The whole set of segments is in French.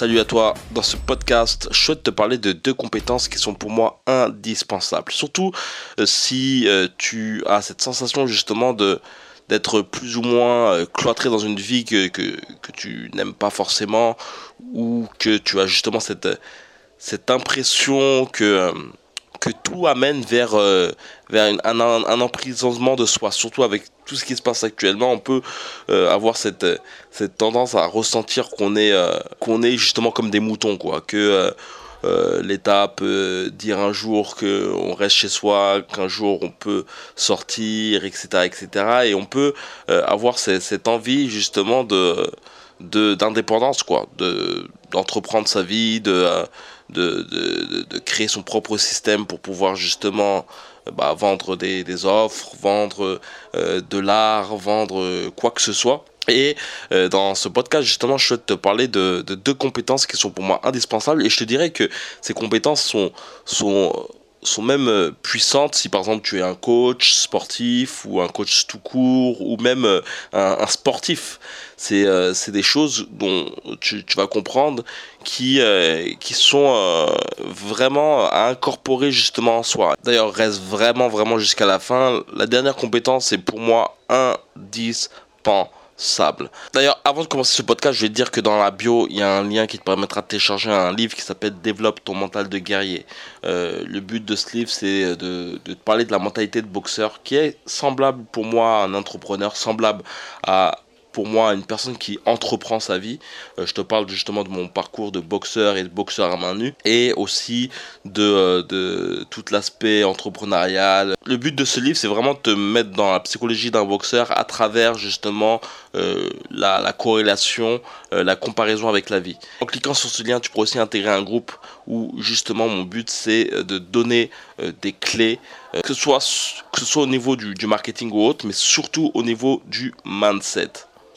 Salut à toi, dans ce podcast, je souhaite te parler de deux compétences qui sont pour moi indispensables. Surtout si tu as cette sensation justement d'être plus ou moins cloîtré dans une vie que tu n'aimes pas forcément, ou que tu as justement cette impression que tout amène vers un emprisonnement de soi. Surtout avec tout ce qui se passe actuellement, on peut avoir cette tendance à ressentir qu'on est justement comme des moutons, quoi. Que l'État peut dire un jour qu'on reste chez soi, qu'un jour on peut sortir, etc., etc. Et on peut avoir cette envie justement d'indépendance, quoi, d'entreprendre sa vie, de créer son propre système pour pouvoir justement vendre des offres, vendre de l'art, vendre quoi que ce soit. Et dans ce podcast, justement, je souhaite te parler de deux compétences qui sont pour moi indispensables. Et je te dirais que ces compétences sont même puissantes si par exemple tu es un coach sportif ou un coach tout court, ou même un sportif. C'est des choses dont tu vas comprendre qui sont vraiment à incorporer justement en soi. D'ailleurs, reste vraiment jusqu'à la fin. La dernière compétence est pour moi indispensable. D'ailleurs, avant de commencer ce podcast, je vais te dire que dans la bio, il y a un lien qui te permettra de télécharger un livre qui s'appelle « Développe ton mental de guerrier ». Le but de ce livre, c'est de te parler de la mentalité de boxeur, qui est semblable pour moi à un entrepreneur, semblable pour moi, une personne qui entreprend sa vie. Je te parle justement de mon parcours de boxeur et de boxeur à main nue, et aussi de tout l'aspect entrepreneurial. Le but de ce livre, c'est vraiment de te mettre dans la psychologie d'un boxeur à travers justement la corrélation, la comparaison avec la vie. En cliquant sur ce lien, tu pourras aussi intégrer un groupe où justement mon but, c'est de donner des clés, que ce soit au niveau du marketing ou autre, mais surtout au niveau du mindset.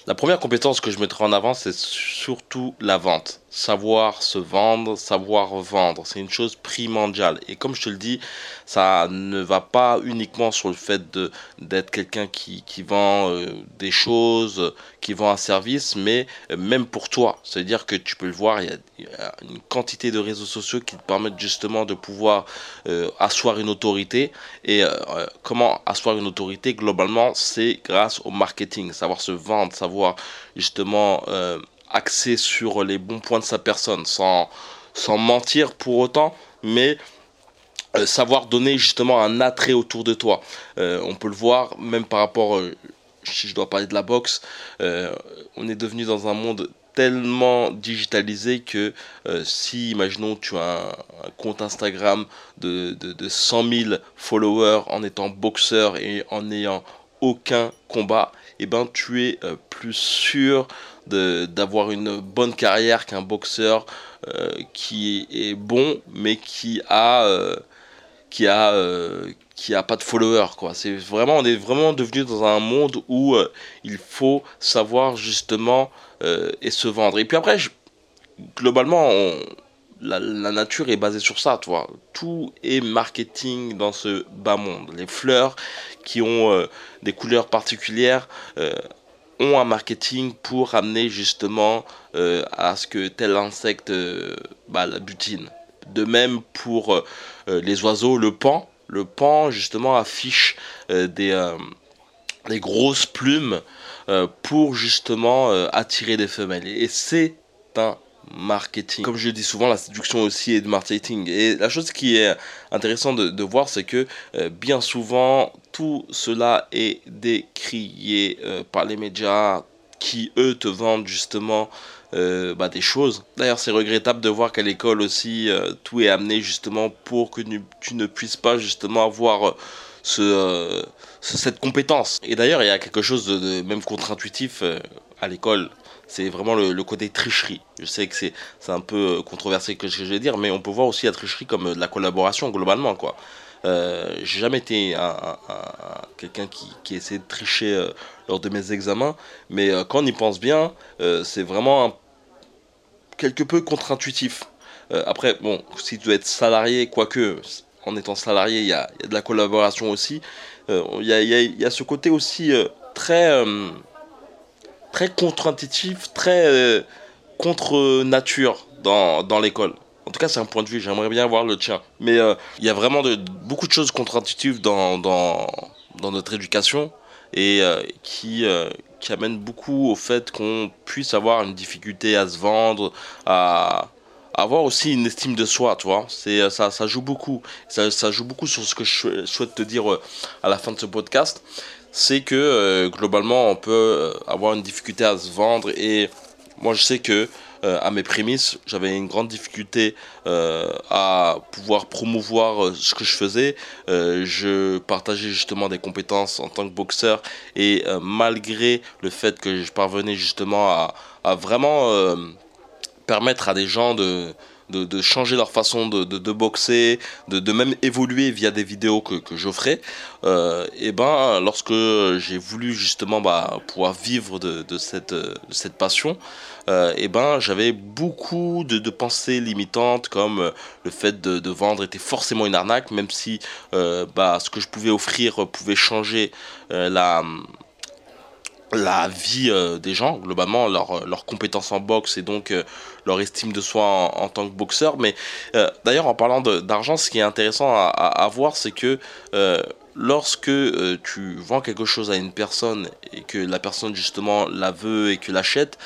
La première compétence que je mettrai en avant, c'est surtout la vente. Savoir se vendre, savoir vendre, c'est une chose primordiale. Et comme je te le dis, ça ne va pas uniquement sur le fait d'être quelqu'un qui vend des choses, qui vend un service, mais même pour toi. C'est-à-dire que tu peux le voir, il y a une quantité de réseaux sociaux qui te permettent justement de pouvoir asseoir une autorité. Et comment asseoir une autorité globalement, c'est grâce au marketing. Savoir se vendre, savoir justement axer sur les bons points de sa personne, sans mentir pour autant, mais savoir donner justement un attrait autour de toi. On peut le voir même par rapport, si je dois parler de la boxe, on est devenu dans un monde tellement digitalisé que si, imaginons, tu as un compte Instagram de 100 000 followers en étant boxeur et en ayant aucun combat, et ben tu es plus sûr d'avoir une bonne carrière qu'un boxeur qui est bon mais qui a pas de followers, quoi. C'est vraiment, on est vraiment devenu dans un monde où il faut savoir justement et se vendre. Et puis après, globalement, la nature est basée sur ça, tu vois. Tout est marketing dans ce bas monde. Les fleurs qui ont des couleurs particulières ont un marketing pour amener justement à ce que tel insecte la butine. De même pour les oiseaux, le paon. Le paon justement affiche des grosses plumes pour justement attirer des femelles. Et c'est un marketing. Comme je le dis souvent, la séduction aussi est de marketing. Et la chose qui est intéressante de voir, c'est que bien souvent, tout cela est décrié par les médias qui, eux, te vendent justement des choses. D'ailleurs, c'est regrettable de voir qu'à l'école aussi, tout est amené justement pour que tu ne puisses pas justement avoir cette compétence. Et d'ailleurs, il y a quelque chose de même contre-intuitif à l'école. C'est vraiment le côté tricherie. Je sais que c'est un peu controversé ce que je vais dire, mais on peut voir aussi la tricherie comme de la collaboration globalement, quoi. J'ai jamais été quelqu'un qui essaie de tricher lors de mes examens, mais quand on y pense bien, c'est vraiment quelque peu contre-intuitif. Après, bon, si tu dois être salarié, quoique en étant salarié, il y a de la collaboration aussi. Il y a ce côté aussi très contre-intuitif, très contre nature dans l'école. En tout cas, c'est un point de vue, j'aimerais bien voir le tien. Mais il y a vraiment beaucoup de choses contre-intuitives dans notre éducation et qui amènent beaucoup au fait qu'on puisse avoir une difficulté à se vendre, à avoir aussi une estime de soi, tu vois. C'est, ça joue beaucoup. Ça joue beaucoup sur ce que je souhaite te dire à la fin de ce podcast. C'est que globalement, on peut avoir une difficulté à se vendre. Et moi, je sais que à mes prémices, j'avais une grande difficulté à pouvoir promouvoir ce que je faisais. Je partageais justement des compétences en tant que boxeur. Et malgré le fait que je parvenais justement à vraiment permettre à des gens de changer leur façon de boxer, de même évoluer via des vidéos que j'offrais, et ben lorsque j'ai voulu justement pouvoir vivre de cette passion, et ben j'avais beaucoup de pensées limitantes, comme le fait de vendre était forcément une arnaque, même si ce que je pouvais offrir pouvait changer la vie des gens, globalement leur compétence en boxe et donc leur estime de soi en tant que boxeur. Mais d'ailleurs, en parlant d'argent, ce qui est intéressant à voir, c'est que lorsque tu vends quelque chose à une personne et que la personne justement la veut et que l'achète,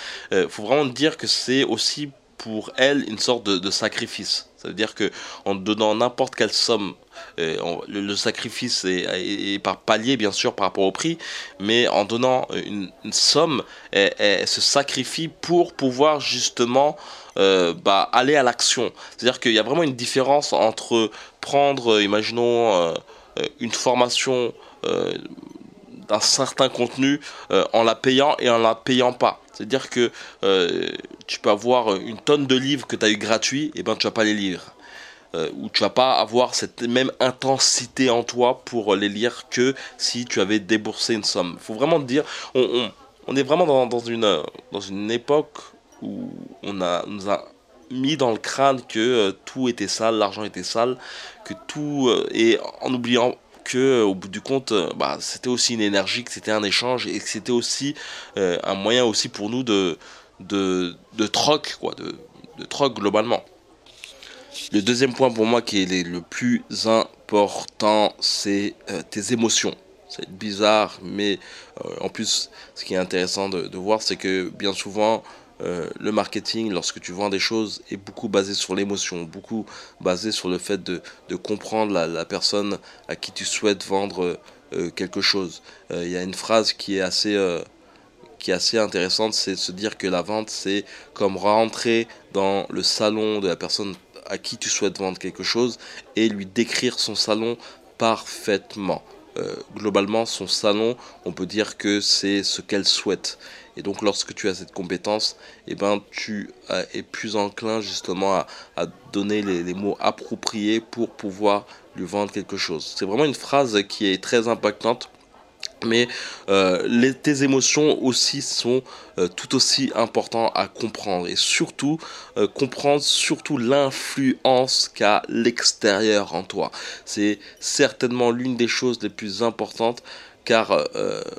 faut vraiment dire que c'est aussi pour elle une sorte de sacrifice. Ça veut dire qu'en donnant n'importe quelle somme, le sacrifice est par palier bien sûr par rapport au prix, mais en donnant une somme, elle se sacrifie pour pouvoir justement aller à l'action. C'est-à-dire qu'il y a vraiment une différence entre prendre, imaginons, une formation d'un certain contenu en la payant et en la payant pas. C'est-à-dire que tu peux avoir une tonne de livres que tu as eu gratuits, et ben tu vas pas les lire. Ou tu vas pas avoir cette même intensité en toi pour les lire que si tu avais déboursé une somme. Il faut vraiment dire, on est vraiment dans une époque où on nous a mis dans le crâne que tout était sale, l'argent était sale, que tout, et en oubliant que au bout du compte, c'était aussi une énergie, que c'était un échange et que c'était aussi un moyen aussi pour nous de troc, quoi, de troc globalement. Le deuxième point pour moi qui est le plus important, c'est tes émotions. C'est bizarre, mais en plus, ce qui est intéressant de voir, c'est que bien souvent, le marketing, lorsque tu vends des choses, est beaucoup basé sur l'émotion, beaucoup basé sur le fait de comprendre la personne à qui tu souhaites vendre quelque chose. Il y a une phrase qui est assez intéressante, c'est de se dire que la vente, c'est comme rentrer dans le salon de la personne à qui tu souhaites vendre quelque chose et lui décrire son salon parfaitement. Globalement, son salon, on peut dire que c'est ce qu'elle souhaite. Et donc, lorsque tu as cette compétence, tu es plus enclin justement à donner les mots appropriés pour pouvoir lui vendre quelque chose. C'est vraiment une phrase qui est très impactante. Mais tes émotions aussi sont tout aussi importantes à comprendre, et surtout comprendre surtout l'influence qu'a l'extérieur en toi. C'est certainement l'une des choses les plus importantes, car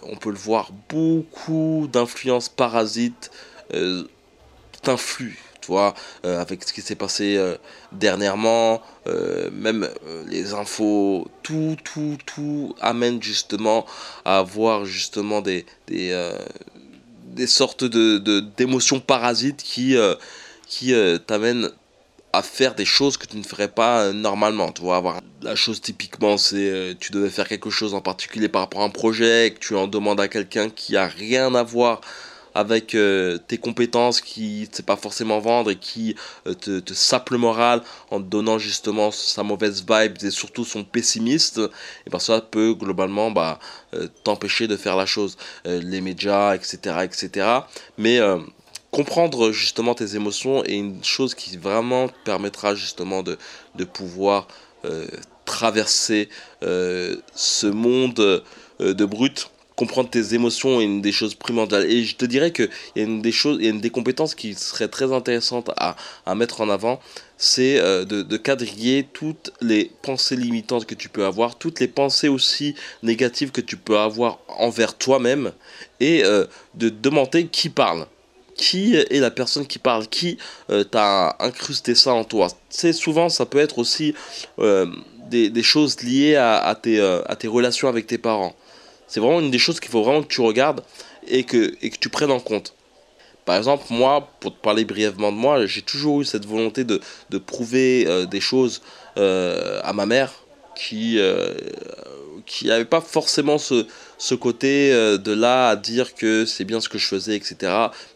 on peut le voir, beaucoup d'influences parasites t'influent. Avec ce qui s'est passé dernièrement, même les infos, tout amène justement à avoir justement des sortes d'émotions parasites qui t'amènent à faire des choses que tu ne ferais pas normalement. Tu vois, avoir la chose typiquement, c'est tu devais faire quelque chose en particulier par rapport à un projet, que tu en demandes à quelqu'un qui a rien à voir avec tes compétences, qui ne sait pas forcément vendre et qui te sape le moral en te donnant justement sa mauvaise vibe et surtout son pessimisme, et ben ça peut globalement t'empêcher de faire la chose. Les médias, etc. Mais comprendre justement tes émotions est une chose qui vraiment permettra justement de pouvoir traverser ce monde de brut. Comprendre tes émotions est une des choses primordiales. Et je te dirais qu'il y a une des compétences qui serait très intéressante à mettre en avant, c'est de quadriller toutes les pensées limitantes que tu peux avoir, toutes les pensées aussi négatives que tu peux avoir envers toi-même, et de demander qui parle. qui est la personne qui parle, qui t'a incrusté ça en toi. C'est souvent, ça peut être aussi des choses liées à tes relations avec tes parents. C'est vraiment une des choses qu'il faut vraiment que tu regardes et que tu prennes en compte. Par exemple, moi, pour te parler brièvement de moi, j'ai toujours eu cette volonté de prouver des choses à ma mère qui n'avait pas forcément ce côté de là à dire que c'est bien ce que je faisais, etc.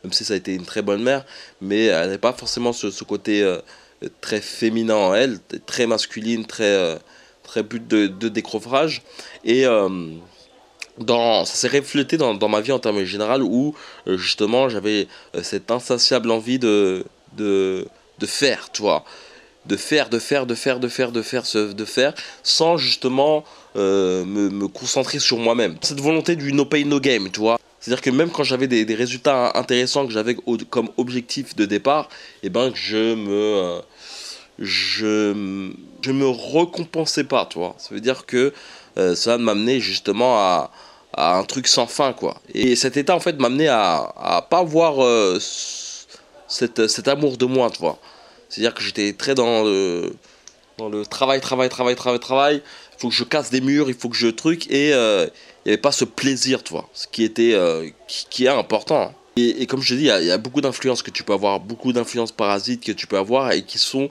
Même si ça a été une très bonne mère, mais elle n'avait pas forcément ce côté très féminin en elle, très masculine, très but de décroffrage. Et... ça s'est reflété dans ma vie en termes généraux où justement j'avais cette insatiable envie de faire, tu vois, de faire sans justement me concentrer sur moi-même. Cette volonté du no pain no game, tu vois. C'est-à-dire que même quand j'avais des résultats intéressants que j'avais comme objectif de départ, et je me récompensais pas, tu vois. Ça veut dire que ça m'amenait justement à un truc sans fin, quoi. Et cet état en fait m'amenait à pas voir cet amour de moi, tu vois. C'est-à-dire que j'étais très dans le travail. Il faut que je casse des murs, il faut que je truc, et il n'y avait pas ce plaisir, tu vois, ce qui était qui est important. Et comme je te dis, il y a beaucoup d'influences que tu peux avoir, beaucoup d'influences parasites que tu peux avoir et qui sont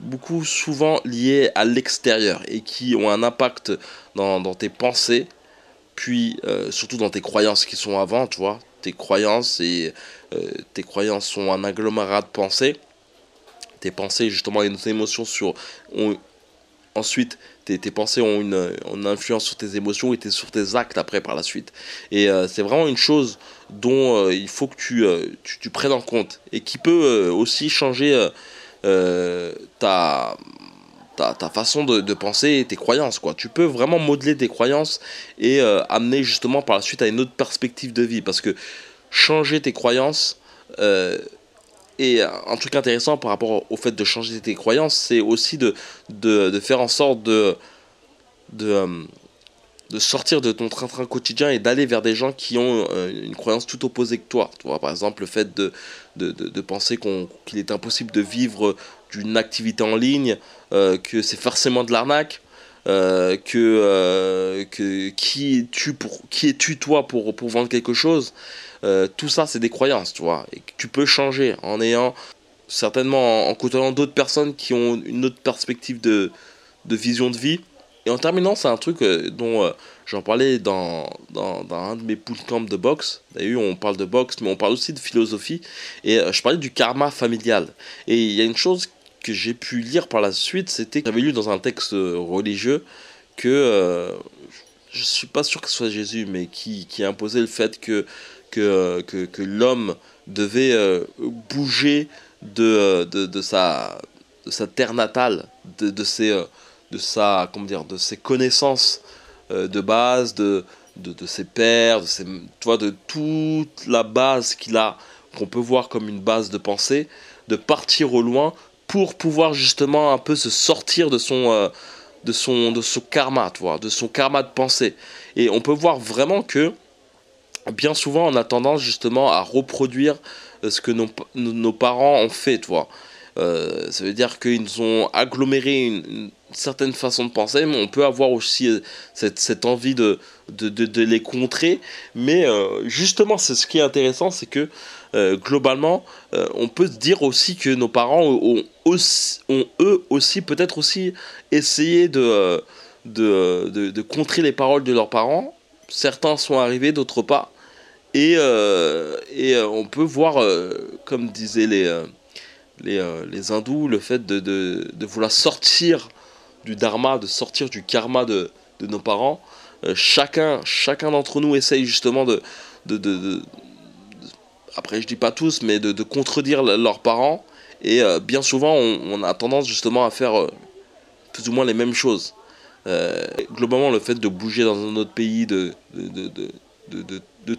beaucoup souvent liées à l'extérieur et qui ont un impact dans tes pensées, puis surtout dans tes croyances qui sont avant, tu vois. Tes croyances sont un agglomérat de pensées. Tes pensées, justement, et nos émotions ensuite, tes pensées ont une influence sur tes émotions et sur tes actes après par la suite. Et c'est vraiment une chose dont il faut que tu prennes en compte et qui peut aussi changer ta façon de penser et tes croyances, quoi. Tu peux vraiment modeler tes croyances et amener justement par la suite à une autre perspective de vie, parce que changer tes croyances... Et un truc intéressant par rapport au fait de changer tes croyances, c'est aussi de faire en sorte de sortir de ton train-train quotidien et d'aller vers des gens qui ont une croyance tout opposée que toi. Tu vois, par exemple, le fait de penser qu'il est impossible de vivre d'une activité en ligne, que c'est forcément de l'arnaque. Qui es-tu toi pour vendre quelque chose, tout ça c'est des croyances, tu vois, et que tu peux changer en ayant certainement en côtoyant d'autres personnes qui ont une autre perspective de vision de vie. Et en terminant, c'est un truc dont j'en parlais dans un de mes bootcamps de boxe. D'ailleurs, on parle de boxe, mais on parle aussi de philosophie, et je parlais du karma familial. Et il y a une chose que j'ai pu lire par la suite, c'était que j'avais lu dans un texte religieux que, je suis pas sûr que ce soit Jésus, mais qui imposait le fait que l'homme devait bouger de sa terre natale, de ses connaissances de base, de ses pères, de toute la base qu'il a, qu'on peut voir comme une base de pensée, de partir au loin, pour pouvoir justement un peu se sortir de son karma, tu vois, de son karma de pensée. Et on peut voir vraiment que bien souvent on a tendance justement à reproduire ce que nos parents ont fait, tu vois. Ça veut dire qu'ils nous ont aggloméré une certaine façon de penser, mais on peut avoir aussi cette envie de les contrer. Mais justement, c'est ce qui est intéressant, c'est que globalement, on peut se dire aussi que nos parents ont eux aussi essayé de contrer les paroles de leurs parents. Certains sont arrivés, d'autres pas. Et on peut voir, comme disaient les hindous, le fait de vouloir sortir du dharma, de sortir du karma de nos parents. Chacun d'entre nous essaye justement de après je dis pas tous, mais de contredire leurs parents, et bien souvent on a tendance justement à faire plus ou moins les mêmes choses. Globalement, le fait de bouger dans un autre pays, de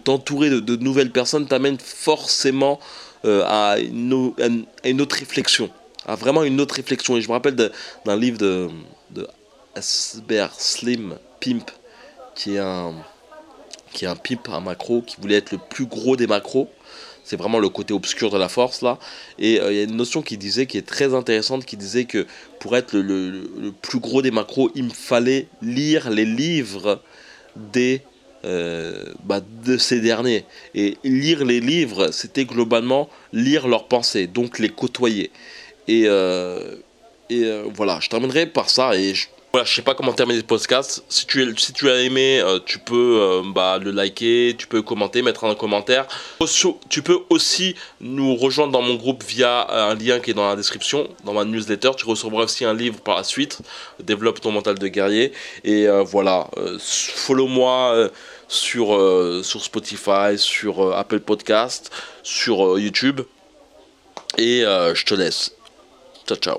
t'entourer de nouvelles personnes, t'amène forcément à une autre réflexion, à vraiment une autre réflexion. Et je me rappelle d'un livre de Asber Slim Pimp, qui est un pimp, un macro, qui voulait être le plus gros des macros. C'est vraiment le côté obscur de la force là. Et il y a une notion qui disait, qui est très intéressante, qui disait que pour être le plus gros des macros, il me fallait lire les livres des... de ces derniers, et lire les livres c'était globalement lire leurs pensées, donc les côtoyer, et voilà, je terminerai par ça. Et je sais pas comment terminer ce podcast. Si tu as aimé, tu peux le liker, tu peux commenter, mettre un commentaire. Tu peux aussi nous rejoindre dans mon groupe via un lien qui est dans la description, dans ma newsletter. Tu recevras aussi un livre par la suite, Développe ton mental de guerrier. Et voilà, follow-moi sur Spotify, sur Apple Podcast, sur YouTube. Et je te laisse. Ciao, ciao.